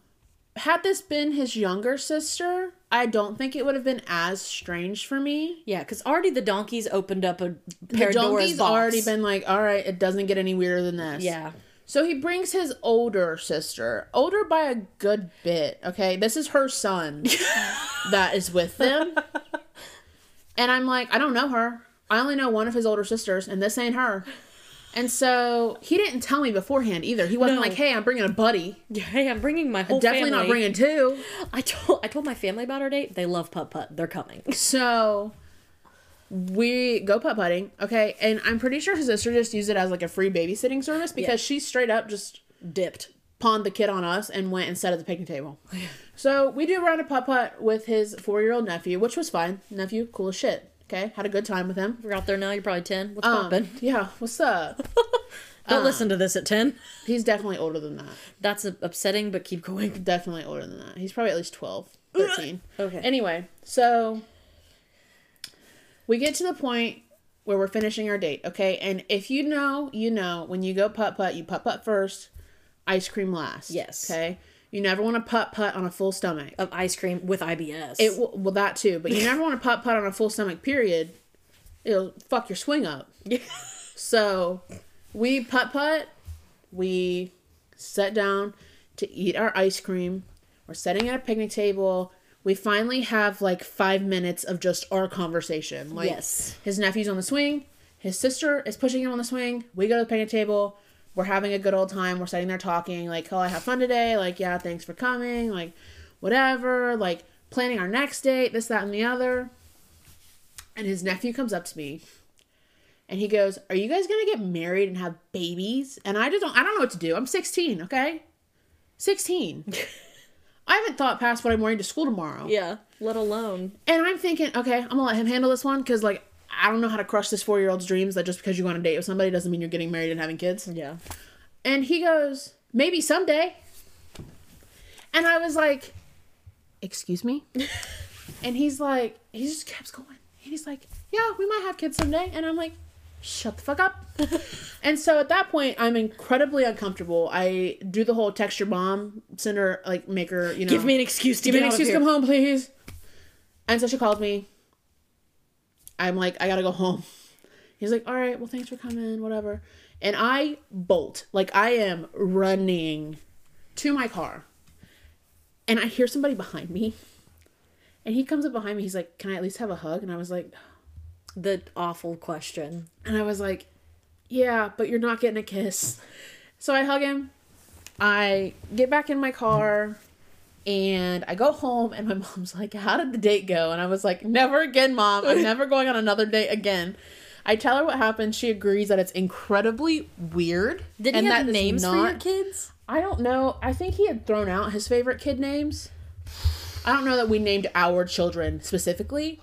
had this been his younger sister, I don't think it would have been as strange for me. Yeah, because already the donkeys opened up a Pandora's box. The donkeys already been like, all right, it doesn't get any weirder than this. Yeah. So he brings his older sister, older by a good bit, okay? This is her son that is with them. And I'm like, I don't know her. I only know one of his older sisters, and this ain't her. And so he didn't tell me beforehand either. He wasn't no. like, "Hey, I'm bringing a buddy." Yeah, hey, I'm bringing my whole. I'm definitely family. Not bringing two. I told I told my family about our date. They love putt putt. They're coming. So we go putt putting, okay? And I'm pretty sure his sister just used it as like a free babysitting service because yeah. she straight up just dipped, pawned the kid on us, and went and sat at the picnic table. Yeah. So we do a round of putt putt with his four year old nephew, which was fine. Nephew, cool as shit. Okay, had a good time with him. You're out there now, you're probably ten. What's um, poppin'? Yeah, what's up? Don't um, listen to this at ten. He's definitely older than that. That's upsetting, but keep going. Definitely older than that. He's probably at least twelve, thirteen. Okay. Anyway, so we get to the point where we're finishing our date, okay? And if you know, you know, when you go putt-putt, you putt-putt first, ice cream last. Yes. Okay? You never want to putt-putt on a full stomach. Of ice cream with I B S. It will, well, that too. But you never want to putt-putt on a full stomach, period. It'll fuck your swing up. Yeah. So, we putt-putt. We sat down to eat our ice cream. We're sitting at a picnic table. We finally have, like, five minutes of just our conversation. Like, yes. His nephew's on the swing. His sister is pushing him on the swing. We go to the picnic table. We're having a good old time. We're sitting there talking. Like, oh, I have fun today. Like, yeah, thanks for coming. Like, whatever. Like, planning our next date, this, that, and the other. And his nephew comes up to me. And he goes, are you guys going to get married and have babies? And I just don't, I don't know what to do. I'm sixteen, okay? sixteen. I haven't thought past what I'm wearing to school tomorrow. Yeah, let alone. And I'm thinking, okay, I'm going to let him handle this one. Because, like, I don't know how to crush this four-year-old's dreams that just because you go on a date with somebody doesn't mean you're getting married and having kids. Yeah. And he goes, maybe someday. And I was like, excuse me? And he's like, he just kept going. He's like, yeah, we might have kids someday. And I'm like, shut the fuck up. And so at that point, I'm incredibly uncomfortable. I do the whole text your mom, send her, like, make her, you know. Give me an excuse to Give me an excuse to come home, please. And so she called me. I'm like, I gotta go home. He's like, all right, well, thanks for coming, whatever. And I bolt. Like, I am running to my car. And I hear somebody behind me. And he comes up behind me. He's like, can I at least have a hug? And I was like... The awful question. And I was like, yeah, but you're not getting a kiss. So I hug him. I get back in my car. And I go home, and my mom's like, how did the date go? And I was like, never again, Mom. I'm never going on another date again. I tell her what happened. She agrees that it's incredibly weird. Did he have names for your kids? I don't know. I think he had thrown out his favorite kid names. I don't know that we named our children specifically.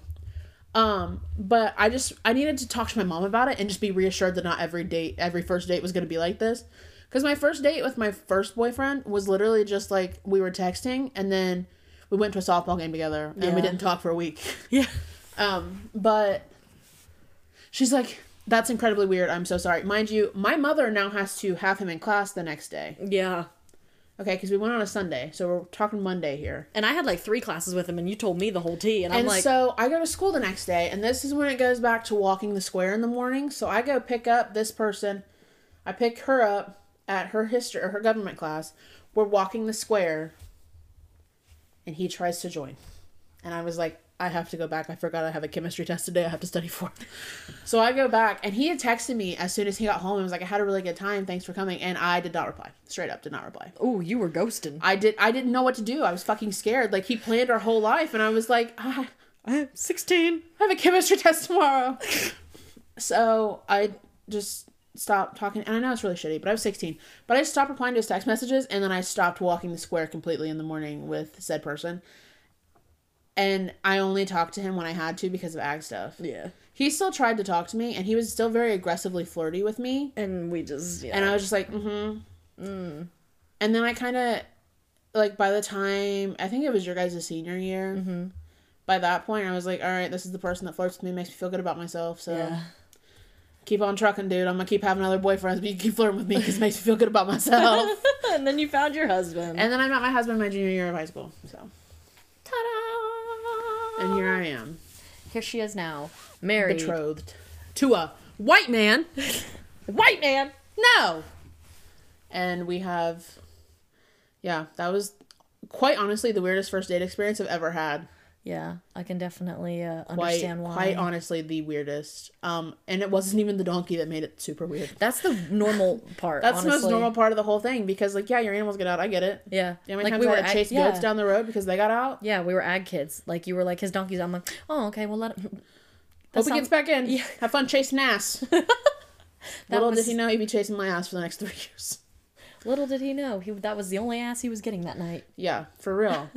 Um, but I just, I needed to talk to my mom about it and just be reassured that not every date, every first date was going to be like this. Because my first date with my first boyfriend was literally just, like, we were texting, and then we went to a softball game together, and yeah. we didn't talk for a week. Yeah. Um, but she's like, that's incredibly weird. I'm so sorry. Mind you, my mother now has to have him in class the next day. Yeah. Okay, because we went on a Sunday, so we're talking Monday here. And I had, like, three classes with him, and you told me the whole tea, and I'm and like... And so, I go to school the next day, and this is when it goes back to walking the square in the morning. So, I go pick up this person. I pick her up. At her history or her government class, we're walking the square, and he tries to join. And I was like, I have to go back. I forgot I have a chemistry test today. I have to study for it. So I go back, and he had texted me as soon as he got home and was like, I had a really good time. Thanks for coming. And I did not reply. Straight up, did not reply. Oh, you were ghosting. I did. I didn't know what to do. I was fucking scared. Like, he planned our whole life, and I was like, ah, I'm sixteen. I have a chemistry test tomorrow. So I just... Stop talking, and I know it's really shitty, but I was sixteen. But I stopped replying to his text messages, and then I stopped walking the square completely in the morning with said person. And I only talked to him when I had to because of ag stuff. Yeah. He still tried to talk to me, and he was still very aggressively flirty with me. And we just, yeah. And I was just like, mm-hmm. Mm. And then I kind of, like, by the time, I think it was your guys' senior year, mm-hmm. by that point, I was like, all right, this is the person that flirts with me, makes me feel good about myself, so... Yeah. keep on trucking, dude. I'm going to keep having other boyfriends, but you keep flirting with me because it makes me feel good about myself. And then you found your husband. And then I met my husband my junior year of high school. So, ta-da! And here I am. Here she is now. Married. Betrothed. To a white man. White man? No! And we have... Yeah, that was quite honestly the weirdest first date experience I've ever had. Yeah, I can definitely uh, understand quite, why. Quite honestly, the weirdest. Um, and it wasn't even the donkey that made it super weird. That's the normal part. That's honestly. The most normal part of the whole thing because, like, yeah, your animals get out. I get it. Yeah. You know how many like times we were I had ag- chased yeah. goats down the road because they got out? Yeah, we were ag kids. Like, you were like, his donkey's out. I'm like, oh, okay, well, let him. That Hope sounds- he gets back in. Yeah. Have fun chasing ass. Little was... did he know he'd be chasing my ass for the next three years. Little did he know, he that was the only ass he was getting that night. Yeah, for real.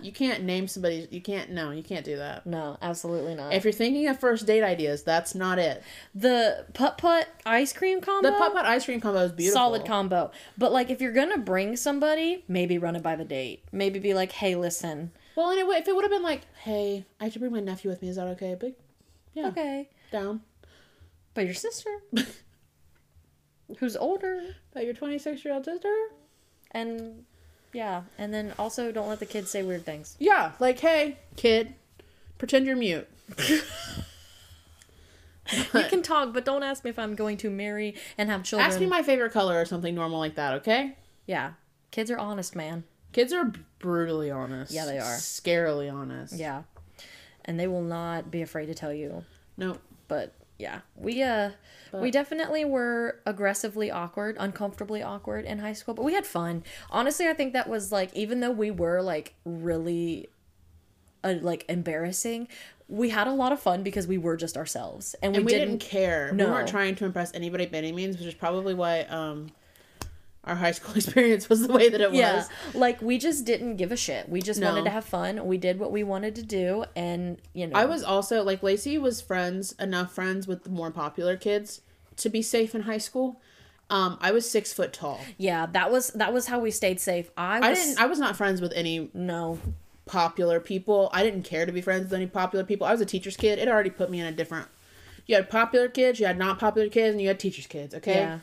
You can't name somebody, you can't, no, you can't do that. No, absolutely not. If you're thinking of first date ideas, that's not it. The putt-putt ice cream combo? The putt-putt ice cream combo is beautiful. Solid combo. But, like, if you're going to bring somebody, maybe run it by the date. Maybe be like, hey, listen. Well, and it, if it would have been like, hey, I have to bring my nephew with me, is that okay? But, yeah. Okay. Down. But your sister... Who's older? But your twenty-six-year-old sister? And, yeah. And then also don't let the kids say weird things. Yeah. Like, hey, kid, pretend you're mute. You can talk, but don't ask me if I'm going to marry and have children. Ask me my favorite color or something normal like that, okay? Yeah. Kids are honest, man. Kids are brutally honest. Yeah, they are. Scarily honest. Yeah. And they will not be afraid to tell you. Nope. But... Yeah, we uh, but. we definitely were aggressively awkward, uncomfortably awkward in high school, but we had fun. Honestly, I think that was, like, even though we were, like, really, uh, like, embarrassing, we had a lot of fun because we were just ourselves. And we, and we didn't, didn't care. No. We weren't trying to impress anybody by any means, which is probably why um, our high school experience was the way that it yeah. was. Like, we just didn't give a shit. We just no. wanted to have fun. We did what we wanted to do, and, you know. I was also, like, Lacey was friends, enough friends with the more popular kids to be safe in high school. Um, I was six foot tall. Yeah, that was that was how we stayed safe. I was, I didn't. I was not friends with any no popular people. I didn't care to be friends with any popular people. I was a teacher's kid. It already put me in a different. You had popular kids, you had not popular kids, and you had teacher's kids. Okay. Yeah.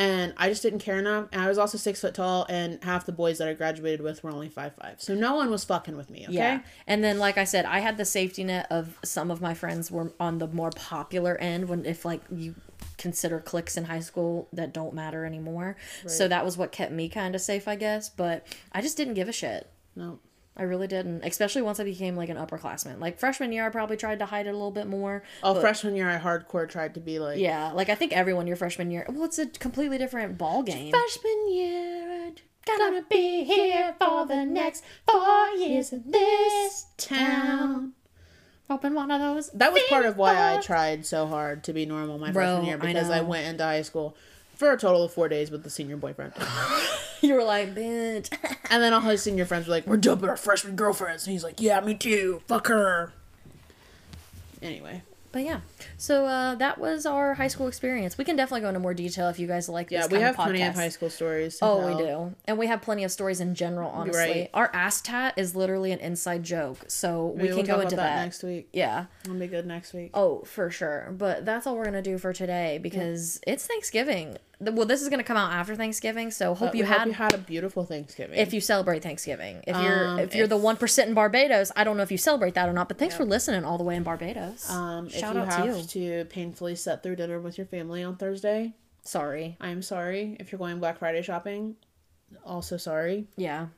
And I just didn't care enough. And I was also six foot tall, and half the boys that I graduated with were only five five. So no one was fucking with me, okay? Yeah. And then, like I said, I had the safety net of some of my friends were on the more popular end when, if, like, you consider cliques in high school that don't matter anymore. Right. So that was what kept me kind of safe, I guess. But I just didn't give a shit. No. I really didn't, especially once I became, like, an upperclassman. Like, freshman year, I probably tried to hide it a little bit more. Oh, but... freshman year, I hardcore tried to be, like... Yeah, like, I think everyone your freshman year... Well, it's a completely different ball game. Freshman year, I'm gonna be here for the next four years in this town. Open one of those... That was part of why I tried so hard to be normal my Bro, freshman year, because I, I went into high school... For a total of four days with the senior boyfriend. You were like, bitch. And then all his senior friends were like, we're dumping our freshman girlfriends. And he's like, yeah, me too. Fuck her. Anyway. But yeah. So uh, that was our high school experience. We can definitely go into more detail if you guys like this yeah, kind of podcast. Yeah, we have plenty of high school stories. Oh, tell. We do. And we have plenty of stories in general, honestly. Right. Our ass tat is literally an inside joke. So Maybe we can we'll go talk into about that. that next week. Yeah. It'll be good next week. Oh, for sure. But that's all we're going to do for today because yeah. it's Thanksgiving. Well, this is going to come out after Thanksgiving, so hope you had hope you had a beautiful Thanksgiving. If you celebrate Thanksgiving. If you're um, if you're if, the one percent in Barbados, I don't know if you celebrate that or not, but thanks yeah. for listening all the way in Barbados. Um, Shout out to you. If you have to painfully sit through dinner with your family on Thursday, sorry. I'm sorry. If you're going Black Friday shopping, also sorry. Yeah.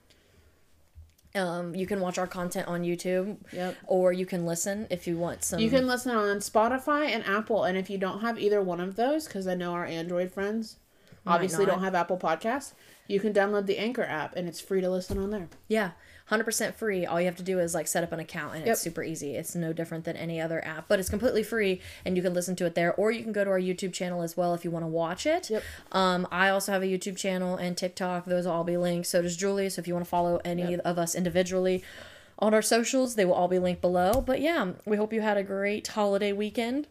Um, you can watch our content on YouTube, yep. or you can listen if you want some. You can listen on Spotify and Apple, and if you don't have either one of those, because I know our Android friends Might obviously not. don't have Apple Podcasts, you can download the Anchor app, and it's free to listen on there. Yeah, one hundred percent free. All you have to do is, like, set up an account, and yep. it's super easy. It's no different than any other app, but it's completely free, and you can listen to it there, or you can go to our YouTube channel as well if you want to watch it. Yep. Um, I also have a YouTube channel and TikTok. Those will all be linked. So does Julie, so if you want to follow any yep. of us individually on our socials, they will all be linked below. But, yeah, we hope you had a great holiday weekend.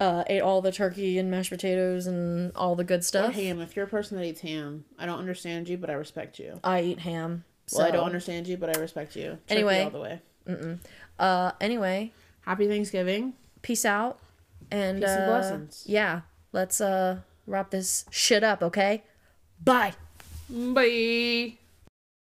Uh, ate all the turkey and mashed potatoes and all the good stuff. Or ham. If you're a person that eats ham, I don't understand you, but I respect you. I eat ham. So. Well, I don't understand you, but I respect you. Turkey anyway, all the way. Mm-mm. Uh, anyway, happy Thanksgiving. Peace out. And peace uh, and blessings. Yeah. Let's uh wrap this shit up, okay? Bye. Bye.